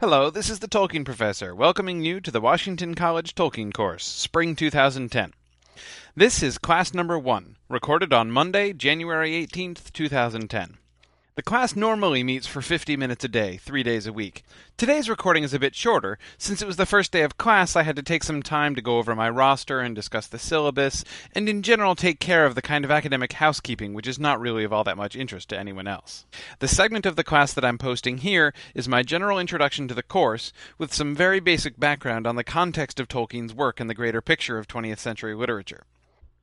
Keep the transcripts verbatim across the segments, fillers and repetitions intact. Hello, this is the Tolkien Professor, welcoming you to the Washington College Tolkien course, Spring two thousand ten. This is class number one, recorded on Monday, January eighteenth, two thousand ten. The class normally meets for fifty minutes a day, three days a week. Today's recording is a bit shorter. Since it was the first day of class, I had to take some time to go over my roster and discuss the syllabus, and in general take care of the kind of academic housekeeping which is not really of all that much interest to anyone else. The segment of the class that I'm posting here is my general introduction to the course, with some very basic background on the context of Tolkien's work and the greater picture of twentieth century literature.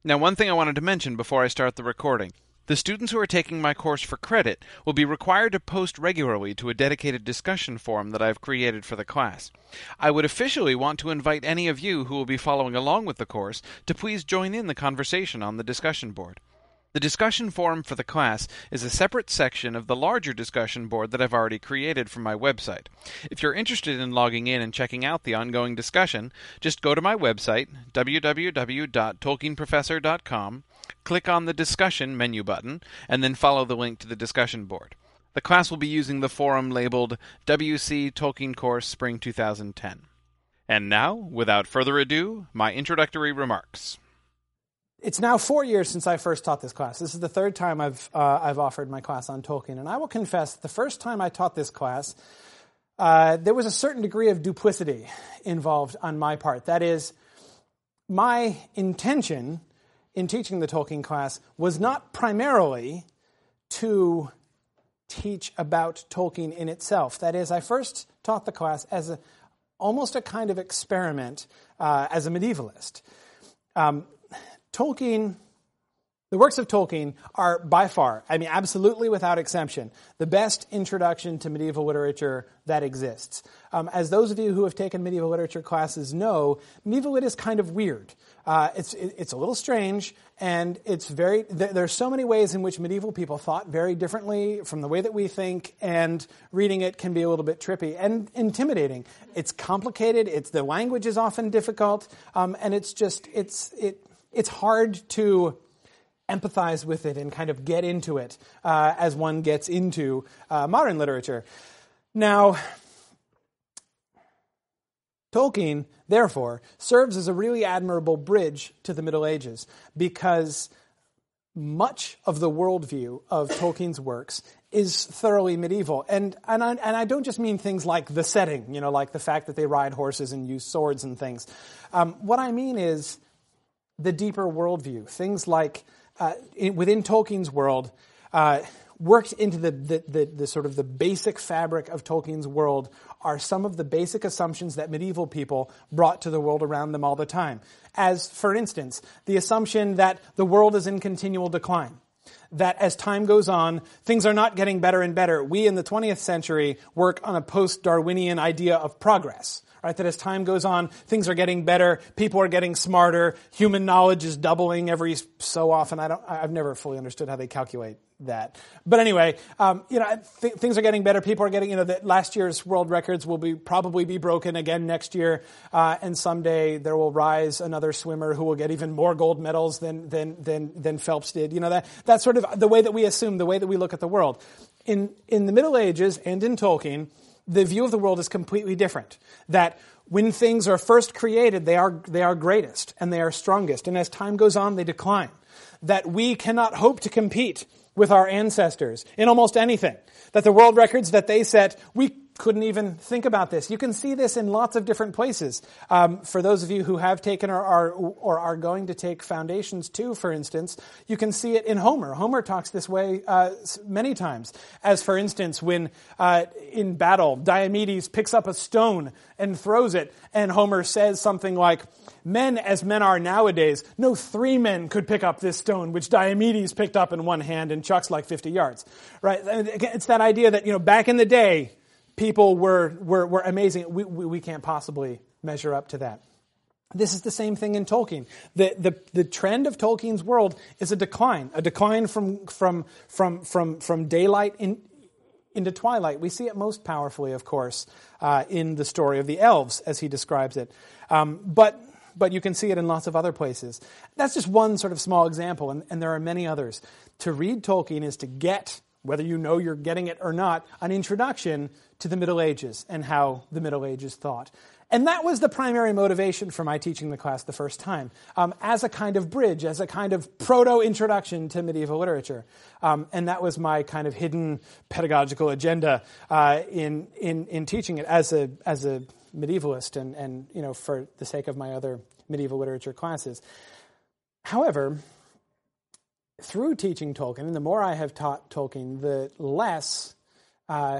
Now, one thing I wanted to mention before I start the recording. The students who are taking my course for credit will be required to post regularly to a dedicated discussion forum that I have created for the class. I would officially want to invite any of you who will be following along with the course to please join in the conversation on the discussion board. The discussion forum for the class is a separate section of the larger discussion board that I've already created from my website. If you're interested in logging in and checking out the ongoing discussion, just go to my website, w w w dot tolkien professor dot com, click on the Discussion menu button, and then follow the link to the discussion board. The class will be using the forum labeled W C Tolkien Course Spring two thousand ten. And now, without further ado, my introductory remarks. It's now four years since I first taught this class. This is the third time I've, uh, I've offered my class on Tolkien, and I will confess the first time I taught this class, uh, there was a certain degree of duplicity involved on my part. That is, my intention in teaching the Tolkien class was not primarily to teach about Tolkien in itself. That is, I first taught the class as a, almost a kind of experiment uh, as a medievalist. Um, Tolkien, the works of Tolkien are by far, I mean absolutely without exception, the best introduction to medieval literature that exists. Um, as those of you who have taken medieval literature classes know, medieval lit is kind of weird. Uh, it's it, it's a little strange, and it's very. Th- there are so many ways in which medieval people thought very differently from the way that we think, and reading it can be a little bit trippy and intimidating. It's complicated. It's the language is often difficult, um, and it's just it's it. It's hard to empathize with it and kind of get into it uh, as one gets into uh, modern literature. Now, Tolkien, therefore, serves as a really admirable bridge to the Middle Ages because much of the worldview of Tolkien's works is thoroughly medieval. And and I, and I don't just mean things like the setting, you know, like the fact that they ride horses and use swords and things. Um, what I mean is the deeper worldview, things like uh, in, within Tolkien's world, uh, worked into the, the, the, the sort of the basic fabric of Tolkien's world are some of the basic assumptions that medieval people brought to the world around them all the time. As, for instance, the assumption that the world is in continual decline, that as time goes on, things are not getting better and better. We in the twentieth century work on a post-Darwinian idea of progress. Right, that as time goes on, things are getting better, people are getting smarter, human knowledge is doubling every so often. I don't, I've never fully understood how they calculate that. But anyway, um, you know, th- things are getting better, people are getting, you know, that last year's world records will be probably be broken again next year, uh, and someday there will rise another swimmer who will get even more gold medals than, than, than, than Phelps did. You know, that, that's sort of the way that we assume, the way that we look at the world. In, in the Middle Ages and in Tolkien, the view of the world is completely different. That when things are first created, they are they are greatest and they are strongest. And as time goes on, they decline. That we cannot hope to compete with our ancestors in almost anything. That the world records that they set, we couldn't even think about this. You can see this in lots of different places. Um, for those of you who have taken or are, or are going to take Foundations two, for instance, you can see it in Homer. Homer talks this way uh, many times. As, for instance, when uh, in battle, Diomedes picks up a stone and throws it, and Homer says something like, "Men as men are nowadays, no three men could pick up this stone, which Diomedes picked up in one hand and chucks like fifty yards. Right? It's that idea that, you know, back in the day, people were were were amazing. We, we we can't possibly measure up to that. This is the same thing in Tolkien. The the the trend of Tolkien's world is a decline, a decline from from from from from daylight in, into twilight. We see it most powerfully, of course, uh, in the story of the elves as he describes it. Um, but but you can see it in lots of other places. That's just one sort of small example, and, and there are many others. To read Tolkien is to get whether you know you're getting it or not, an introduction to the Middle Ages and how the Middle Ages thought. And that was the primary motivation for my teaching the class the first time, um, as a kind of bridge, as a kind of proto-introduction to medieval literature. Um, and that was my kind of hidden pedagogical agenda uh, in, in in teaching it as a as a medievalist and, and you know for the sake of my other medieval literature classes. However, through teaching Tolkien, and the more I have taught Tolkien, the less uh,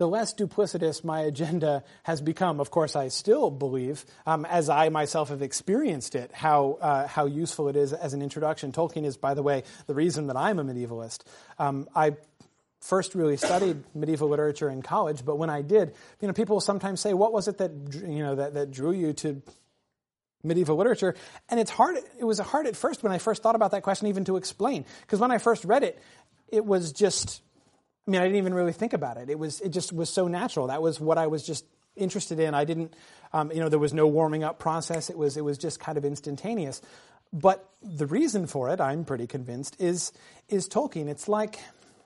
the less duplicitous my agenda has become. Of course, I still believe, um, as I myself have experienced it, how uh, how useful it is as an introduction. Tolkien is, by the way, the reason that I'm a medievalist. Um, I first really studied medieval literature in college, but when I did, you know, people sometimes say, "What was it that you know that, that drew you to medieval literature?" And it's hard. It was hard at first when I first thought about that question even to explain, because when I first read it, it was just, I mean, I didn't even really think about it. It was, it just was so natural. That was what I was just interested in. I didn't, um, you know, there was no warming up process. It was, it was just kind of instantaneous. But the reason for it, I'm pretty convinced, is is Tolkien. It's like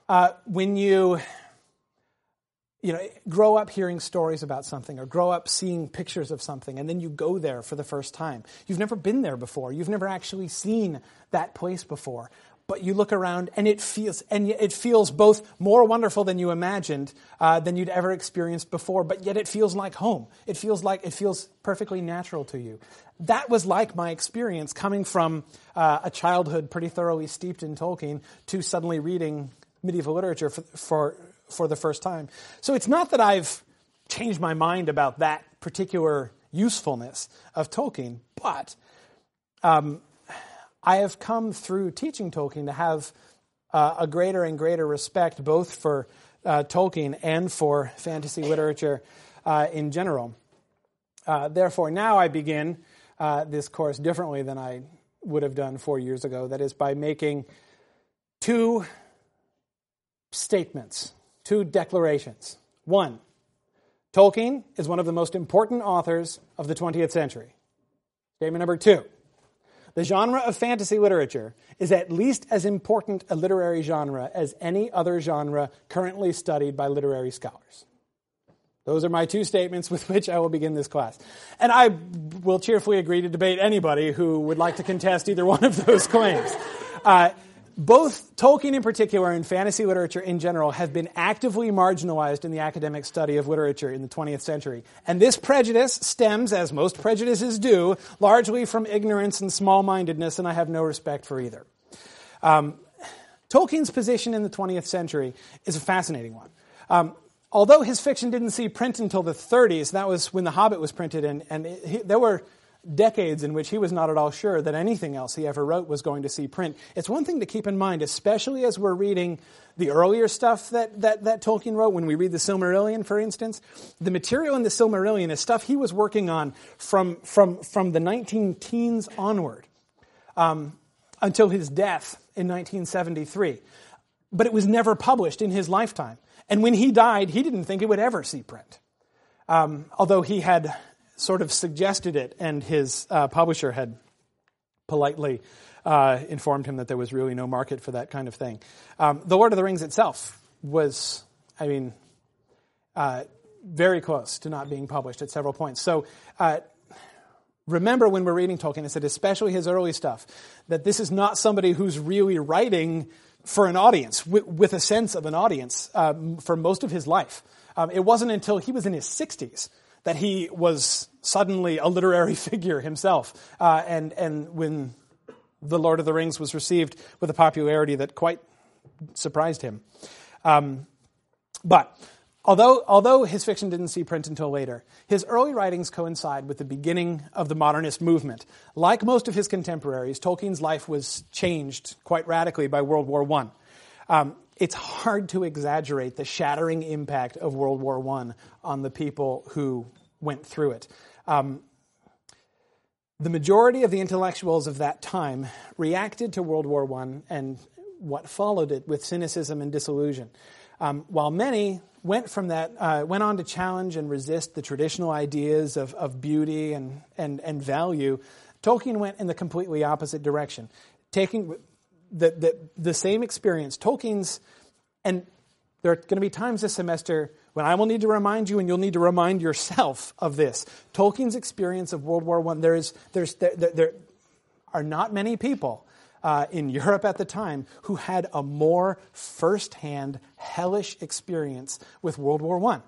uh, when you, you know, grow up hearing stories about something or grow up seeing pictures of something, and then you go there for the first time. You've never been there before. You've never actually seen that place before. But you look around, and it feels, and it feels both more wonderful than you imagined, uh, than you'd ever experienced before. But yet, it feels like home. It feels like it feels perfectly natural to you. That was like my experience coming from uh, a childhood pretty thoroughly steeped in Tolkien to suddenly reading medieval literature for for, for the first time. So it's not that I've changed my mind about that particular usefulness of Tolkien, but Um, I have come through teaching Tolkien to have uh, a greater and greater respect both for uh, Tolkien and for fantasy literature uh, in general. Uh, therefore, now I begin uh, this course differently than I would have done four years ago. That is by making two statements, two declarations. One, Tolkien is one of the most important authors of the twentieth century. Statement number two. The genre of fantasy literature is at least as important a literary genre as any other genre currently studied by literary scholars. Those are my two statements with which I will begin this class. And I will cheerfully agree to debate anybody who would like to contest either one of those claims. Uh, both Tolkien in particular and fantasy literature in general have been actively marginalized in the academic study of literature in the twentieth century. And this prejudice stems, as most prejudices do, largely from ignorance and small-mindedness, and I have no respect for either. Um, Tolkien's position in the twentieth century is a fascinating one. Um, although his fiction didn't see print until the thirties, that was when The Hobbit was printed, and, and it, he, there were decades in which he was not at all sure that anything else he ever wrote was going to see print. It's one thing to keep in mind, especially as we're reading the earlier stuff that, that, that Tolkien wrote. When we read the Silmarillion, for instance, the material in the Silmarillion is stuff he was working on from from, from the nineteen teens onward um, until his death in nineteen seventy-three. But it was never published in his lifetime. And when he died, he didn't think it would ever see print. Um, although he had sort of suggested it, and his uh, publisher had politely uh, informed him that there was really no market for that kind of thing. Um, the Lord of the Rings itself was, I mean, uh, very close to not being published at several points. So uh, remember when we're reading Tolkien, I said, especially his early stuff, that this is not somebody who's really writing for an audience, with, with a sense of an audience um, for most of his life. Um, it wasn't until he was in his sixties that he was suddenly a literary figure himself. Uh, and, and when The Lord of the Rings was received with a popularity that quite surprised him. Um, but although, although his fiction didn't see print until later, his early writings coincide with the beginning of the modernist movement. Like most of his contemporaries, Tolkien's life was changed quite radically by World War One. Um, It's hard to exaggerate the shattering impact of World War One on the people who went through it. Um, the majority of the intellectuals of that time reacted to World War One and what followed it with cynicism and disillusion, um, while many went from that uh, went on to challenge and resist the traditional ideas of, of beauty and, and and value. Tolkien went in the completely opposite direction, taking The, the, the same experience. Tolkien's And there are going to be times this semester when I will need to remind you and you'll need to remind yourself of this. Tolkien's experience of World War One, there is, there's, there, there, there are not many people uh, in Europe at the time who had a more firsthand hellish experience with World War One.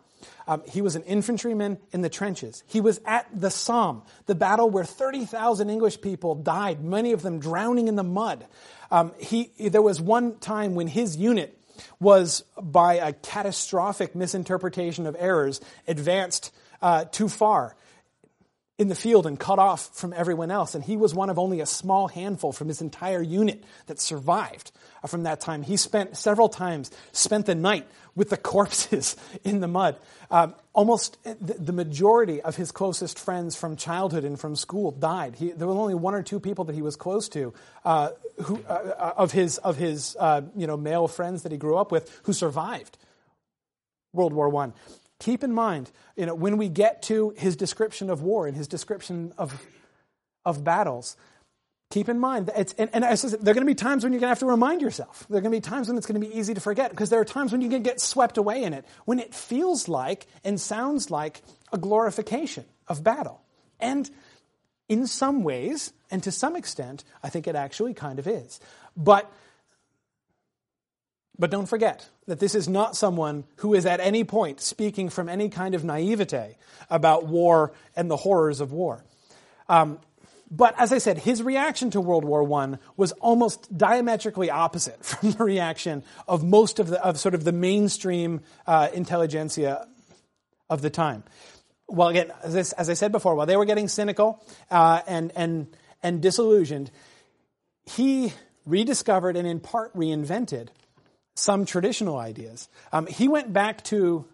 Um, he was an infantryman in the trenches. He was at the Somme, the battle where thirty thousand English people died, many of them drowning in the mud. Um, he, there was one time when his unit was, by a catastrophic misinterpretation of errors, advanced uh, too far in the field and cut off from everyone else. And he was one of only a small handful from his entire unit that survived from that time. He spent several times, spent the night with the corpses in the mud. Um, almost the majority of his closest friends from childhood and from school died. He, there were only one or two people that he was close to, uh, who uh, of his of his uh, you know male friends that he grew up with, who survived World War One. Keep in mind, you know, when we get to his description of war and his description of of battles, keep in mind, that it's, and, and I says, there are going to be times when you're going to have to remind yourself. There are going to be times when it's going to be easy to forget, because there are times when you can get swept away in it, when it feels like and sounds like a glorification of battle. And in some ways, and to some extent, I think it actually kind of is. But But don't forget that this is not someone who is at any point speaking from any kind of naivete about war and the horrors of war. Um, but as I said, his reaction to World War One was almost diametrically opposite from the reaction of most of the of sort of the mainstream uh, intelligentsia of the time. Well, again, this, as I said before, while they were getting cynical uh, and and and disillusioned, he rediscovered and in part reinvented some traditional ideas. Um, he went back to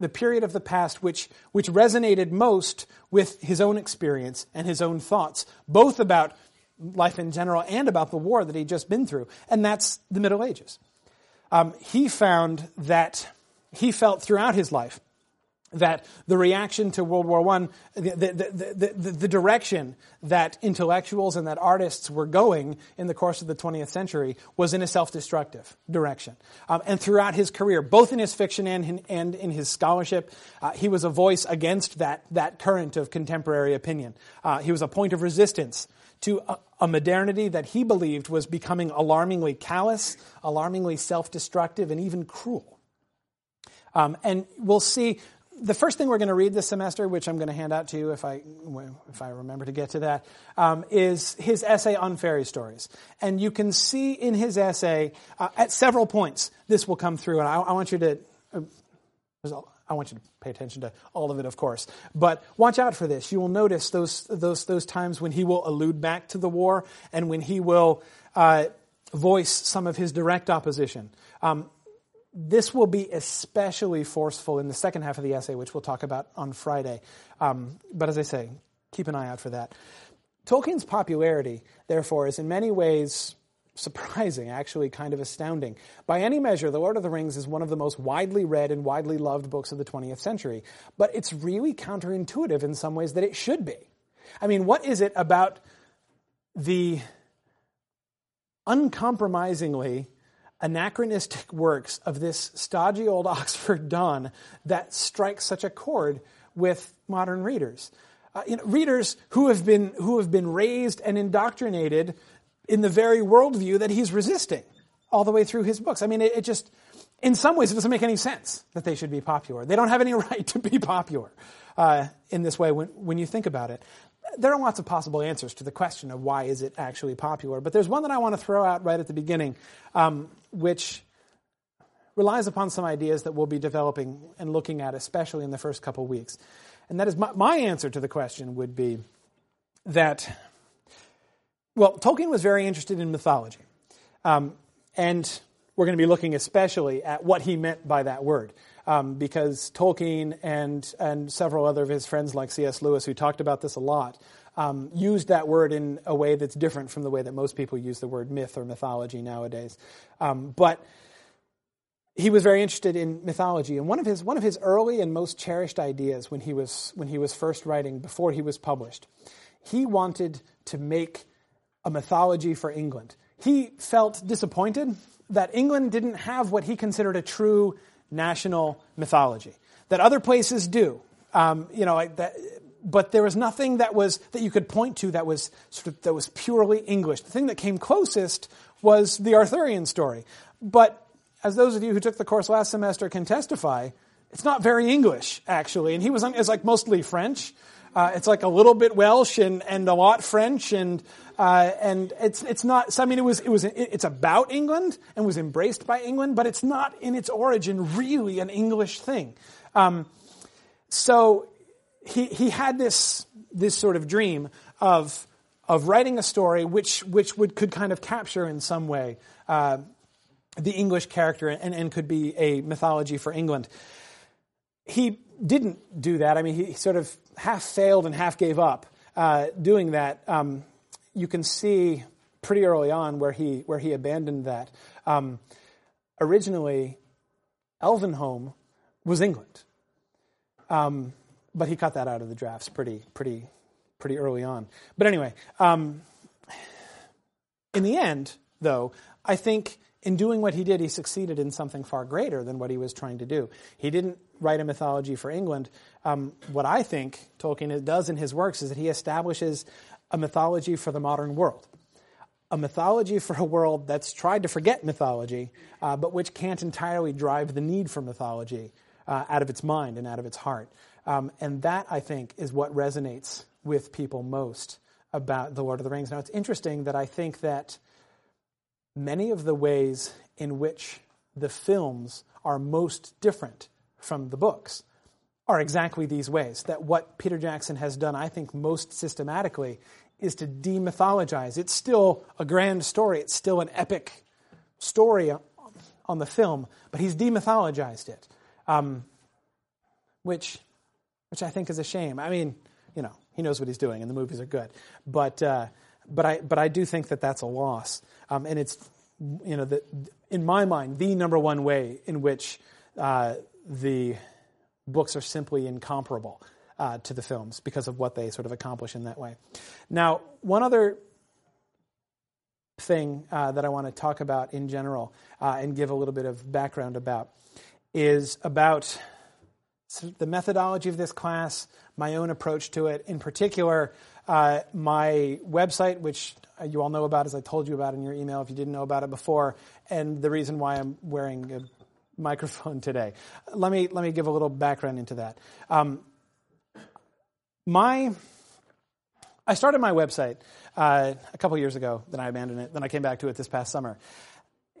the period of the past which which resonated most with his own experience and his own thoughts, both about life in general and about the war that he'd just been through, and that's the Middle Ages. Um, he found that he felt throughout his life that the reaction to World War One, the, the, the, the, the direction that intellectuals and that artists were going in the course of the twentieth century was in a self-destructive direction. Um, and throughout his career, both in his fiction and in, and in his scholarship, uh, he was a voice against that, that current of contemporary opinion. Uh, he was a point of resistance to a, a modernity that he believed was becoming alarmingly callous, alarmingly self-destructive, and even cruel. Um, and we'll see. The first thing we're going to read this semester, which I'm going to hand out to you if I if I remember to get to that, um, is his essay on fairy stories. And you can see in his essay, uh, at several points, this will come through. And I, I want you to uh, I want you to pay attention to all of it, of course. But watch out for this. You will notice those those those times when he will allude back to the war and when he will uh, voice some of his direct opposition. Um, This will be especially forceful in the second half of the essay, which we'll talk about on Friday. Um, but as I say, keep an eye out for that. Tolkien's popularity, therefore, is in many ways surprising, actually kind of astounding. By any measure, The Lord of the Rings is one of the most widely read and widely loved books of the twentieth century. But it's really counterintuitive in some ways that it should be. I mean, what is it about the uncompromisingly anachronistic works of this stodgy old Oxford Don that strikes such a chord with modern readers? Uh, you know, readers who have been who have been raised and indoctrinated in the very worldview that he's resisting all the way through his books. I mean, it, it just, in some ways, it doesn't make any sense that they should be popular. They don't have any right to be popular uh, in this way when, when you think about it. There are lots of possible answers to the question of why is it actually popular, but there's one that I want to throw out right at the beginning, um, which relies upon some ideas that we'll be developing and looking at, especially in the first couple weeks. And that is, my, my answer to the question would be that, well, Tolkien was very interested in mythology, um, and we're going to be looking especially at what he meant by that word. Um, because Tolkien and and several other of his friends like C S Lewis, who talked about this a lot, um, used that word in a way that's different from the way that most people use the word myth or mythology nowadays. Um, but he was very interested in mythology, and one of his one of his early and most cherished ideas when he was when he was first writing, before he was published, he wanted to make a mythology for England. He felt disappointed that England didn't have what he considered a true national mythology, that other places do. Um, you know, that, but there was nothing that was that you could point to that was sort of that was purely English. The thing that came closest was the Arthurian story. But as those of you who took the course last semester can testify, it's not very English, actually. And he was it's like mostly French. Uh, it's like a little bit Welsh and, and a lot French, and uh, and it's it's not. I mean, it was it was it's about England and was embraced by England, but it's not in its origin really an English thing. Um, so he he had this this sort of dream of of writing a story which which would could kind of capture in some way uh, the English character and, and could be a mythology for England. He didn't do that. I mean, he sort of half failed and half gave up uh, doing that. Um, you can see pretty early on where he where he abandoned that. Um, originally, Elvenholm was England, um, but he cut that out of the drafts pretty pretty pretty early on. But anyway, um, in the end, though, I think in doing what he did, he succeeded in something far greater than what he was trying to do. He didn't write a mythology for England. Um, what I think Tolkien does in his works is that he establishes a mythology for the modern world, a mythology for a world that's tried to forget mythology, uh, but which can't entirely drive the need for mythology uh, out of its mind and out of its heart. Um, and that, I think, is what resonates with people most about The Lord of the Rings. Now, it's interesting that I think that many of the ways in which the films are most different from the books are exactly these ways, that what Peter Jackson has done, I think, most systematically is to demythologize. It's still a grand story. It's still an epic story on the film, but he's demythologized it, um, which which I think is a shame. I mean, you know, he knows what he's doing, and the movies are good, but... Uh, But I, but I do think that that's a loss, um, and it's, you know, the, in my mind, the number one way in which uh, the books are simply incomparable uh, to the films because of what they sort of accomplish in that way. Now, one other thing uh, that I want to talk about in general uh, and give a little bit of background about is about the methodology of this class, my own approach to it, in particular. Uh, my website, which you all know about, as I told you about in your email if you didn't know about it before, and the reason why I'm wearing a microphone today. Let me let me give a little background into that. Um, my, I started my website uh, a couple years ago, then I abandoned it, then I came back to it this past summer.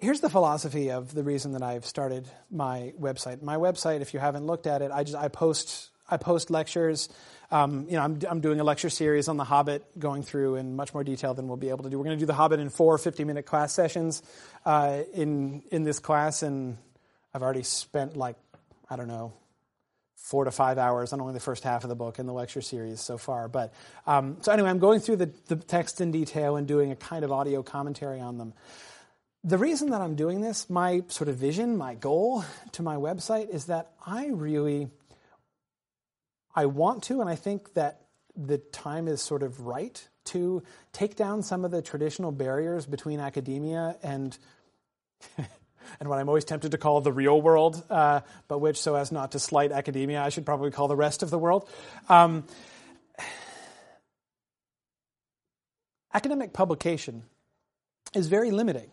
Here's the philosophy of the reason that I've started my website. My website, if you haven't looked at it, I just I post I post lectures. Um, you know, I'm, I'm doing a lecture series on The Hobbit, going through in much more detail than we'll be able to do. We're going to do The Hobbit in four fifty-minute class sessions uh, in in this class, and I've already spent like, I don't know, four to five hours on only the first half of the book in the lecture series so far. But um, so anyway, I'm going through the, the text in detail and doing a kind of audio commentary on them. The reason that I'm doing this, my sort of vision, my goal to my website is that I really... I want to, and I think that the time is sort of right to take down some of the traditional barriers between academia and and what I'm always tempted to call the real world, uh, but which, so as not to slight academia, I should probably call the rest of the world. Um, academic publication is very limiting.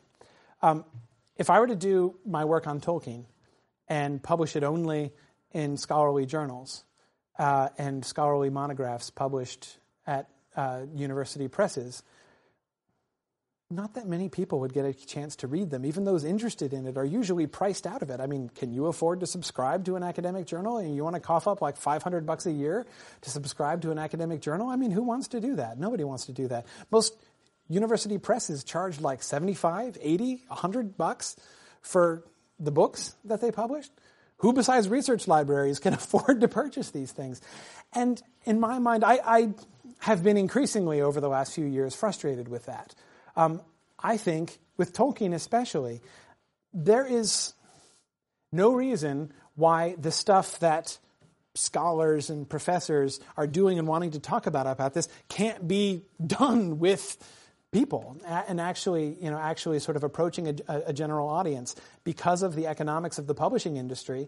Um, if I were to do my work on Tolkien and publish it only in scholarly journals... Uh, and scholarly monographs published at uh, university presses, not that many people would get a chance to read them. Even those interested in it are usually priced out of it. I mean, can you afford to subscribe to an academic journal? And you want to cough up like five hundred bucks a year to subscribe to an academic journal? I mean, who wants to do that? Nobody wants to do that. Most university presses charge like seventy-five, eighty, a hundred bucks for the books that they published. Who besides research libraries can afford to purchase these things? And in my mind, I, I have been increasingly over the last few years frustrated with that. Um, I think, with Tolkien especially, there is no reason why the stuff that scholars and professors are doing and wanting to talk about about this can't be done with people and actually, you know, actually sort of approaching a, a general audience. Because of the economics of the publishing industry,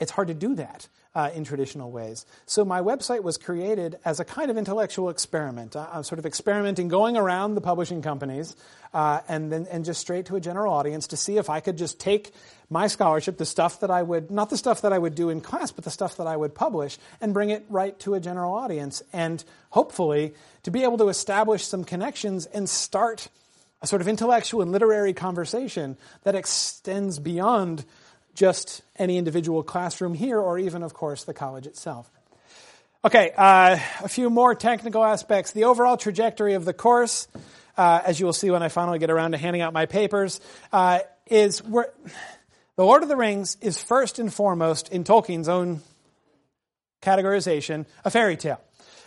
it's hard to do that uh, in traditional ways. So my website was created as a kind of intellectual experiment. I, I'm sort of experimenting, going around the publishing companies uh, and then and just straight to a general audience to see if I could just take my scholarship, the stuff that I would, not the stuff that I would do in class, but the stuff that I would publish, and bring it right to a general audience, and hopefully to be able to establish some connections and start a sort of intellectual and literary conversation that extends beyond just any individual classroom here, or even, of course, the college itself. Okay, uh, a few more technical aspects. The overall trajectory of the course, uh, as you will see when I finally get around to handing out my papers, uh, is we're, The Lord of the Rings is first and foremost, in Tolkien's own categorization, a fairy tale.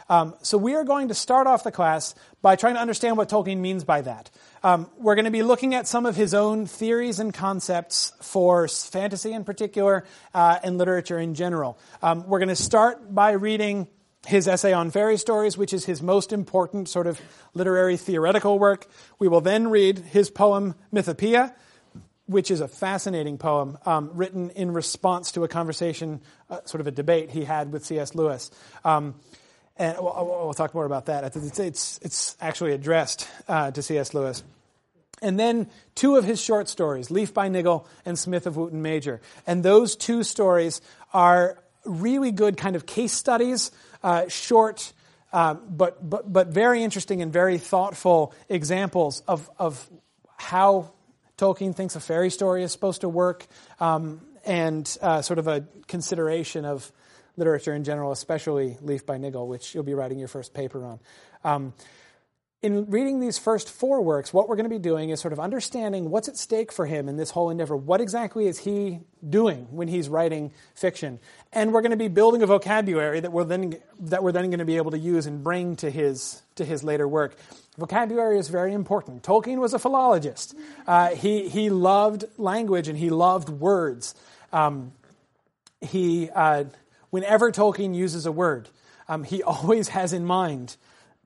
Um, so we are going to start off the class by trying to understand what Tolkien means by that. Um, we're going to be looking at some of his own theories and concepts for fantasy in particular uh, and literature in general. Um, we're going to start by reading his essay on fairy stories, which is his most important sort of literary theoretical work. We will then read his poem Mythopoeia, which is a fascinating poem um, written in response to a conversation, uh, sort of a debate he had with C S. Lewis. Um And we'll, we'll talk more about that. It's it's, it's actually addressed uh, to C S. Lewis. And then two of his short stories, Leaf by Niggle and Smith of Wooten Major. And those two stories are really good kind of case studies, uh, short uh, but, but but very interesting and very thoughtful examples of, of how Tolkien thinks a fairy story is supposed to work, um, and uh, sort of a consideration of literature in general, especially Leaf by Niggle, which you'll be writing your first paper on. Um, in reading these first four works, what we're going to be doing is sort of understanding what's at stake for him in this whole endeavor. What exactly is he doing when he's writing fiction? And we're going to be building a vocabulary that we're then that we're then going to be able to use and bring to his to his later work. Vocabulary is very important. Tolkien was a philologist. Uh, he he loved language and he loved words. Um, he uh, Whenever Tolkien uses a word, um, he always has in mind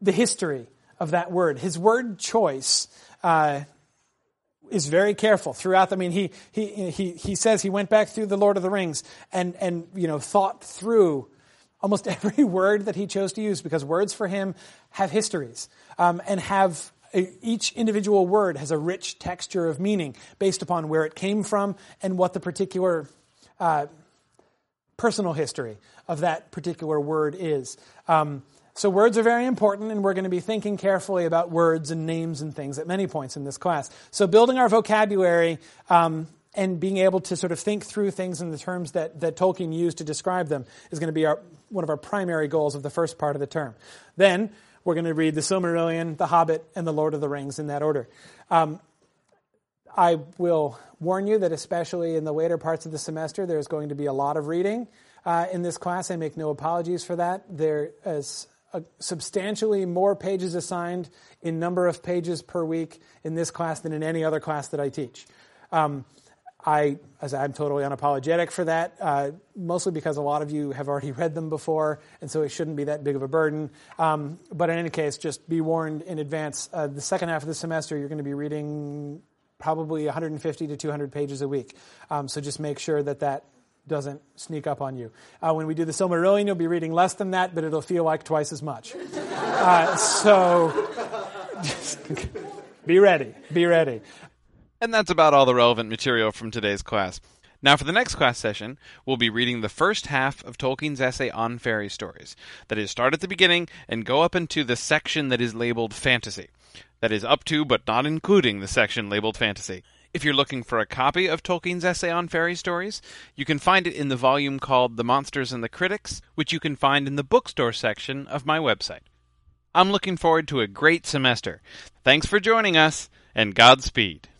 the history of that word. His word choice uh, is very careful throughout. I mean, he he he he says he went back through the Lord of the Rings and and you know thought through almost every word that he chose to use, because words for him have histories um, and have. Each individual word has a rich texture of meaning based upon where it came from and what the particular Uh, personal history of that particular word is. Um, so words are very important, and we're going to be thinking carefully about words and names and things at many points in this class. So building our vocabulary um, and being able to sort of think through things in the terms that, that Tolkien used to describe them is going to be our, one of our primary goals of the first part of the term. Then we're going to read the Silmarillion, the Hobbit, and the Lord of the Rings in that order. Um, I will warn you that especially in the later parts of the semester, there's going to be a lot of reading uh, in this class. I make no apologies for that. There is a substantially more pages assigned in number of pages per week in this class than in any other class that I teach. Um, I, as I'm totally unapologetic for that, uh, mostly because a lot of you have already read them before, and so it shouldn't be that big of a burden. Um, but in any case, just be warned in advance. Uh, the second half of the semester, you're going to be reading probably one hundred fifty to two hundred pages a week. Um, so just make sure that that doesn't sneak up on you. Uh, when we do the Silmarillion, you'll be reading less than that, but it'll feel like twice as much. Uh, so just be ready. Be ready. And that's about all the relevant material from today's class. Now for the next class session, we'll be reading the first half of Tolkien's essay on fairy stories. That is, start at the beginning and go up into the section that is labeled fantasy. That is, up to but not including the section labeled fantasy. If you're looking for a copy of Tolkien's essay on fairy stories, you can find it in the volume called The Monsters and the Critics, which you can find in the bookstore section of my website. I'm looking forward to a great semester. Thanks for joining us, and Godspeed.